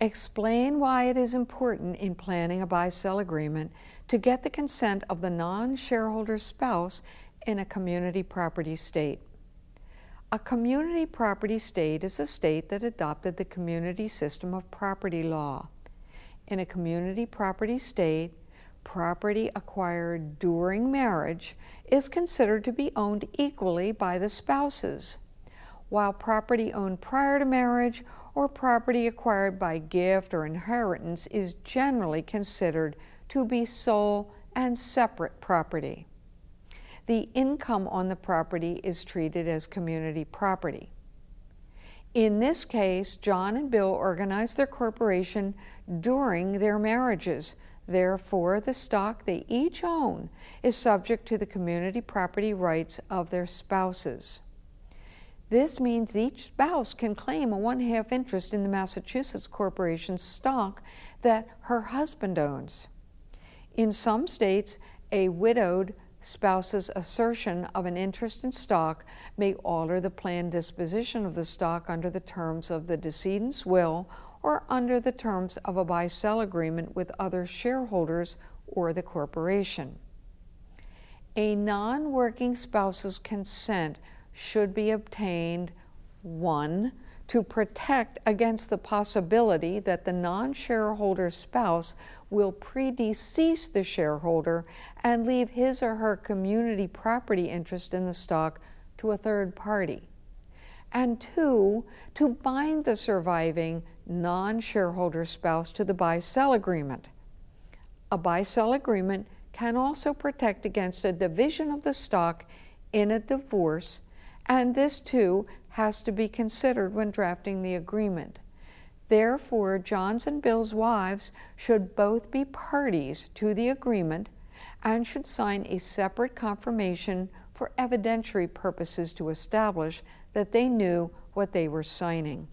Explain why it is important in planning a buy-sell agreement to get the consent of the non-shareholder spouse in a community property state. A community property state is a state that adopted the community system of property law. In a community property state, property acquired during marriage is considered to be owned equally by the spouses, while property owned prior to marriage or property acquired by gift or inheritance is generally considered to be sole and separate property. The income on the property is treated as community property. In this case, John and Bill organized their corporation during their marriages. Therefore, the stock they each own is subject to the community property rights of their spouses. This means each spouse can claim a one-half interest in the Massachusetts corporation's stock that her husband owns. In some states, a widowed spouse's assertion of an interest in stock may alter the planned disposition of the stock under the terms of the decedent's will or under the terms of a buy-sell agreement with other shareholders or the corporation. A non-working spouse's consent should be obtained, 1, to protect against the possibility that the non-shareholder spouse will predecease the shareholder and leave his or her community property interest in the stock to a third party, and 2, to bind the surviving non-shareholder spouse to the buy-sell agreement. A buy-sell agreement can also protect against a division of the stock in a divorce, and this too has to be considered when drafting the agreement. Therefore, John's and Bill's wives should both be parties to the agreement and should sign a separate confirmation for evidentiary purposes to establish that they knew what they were signing.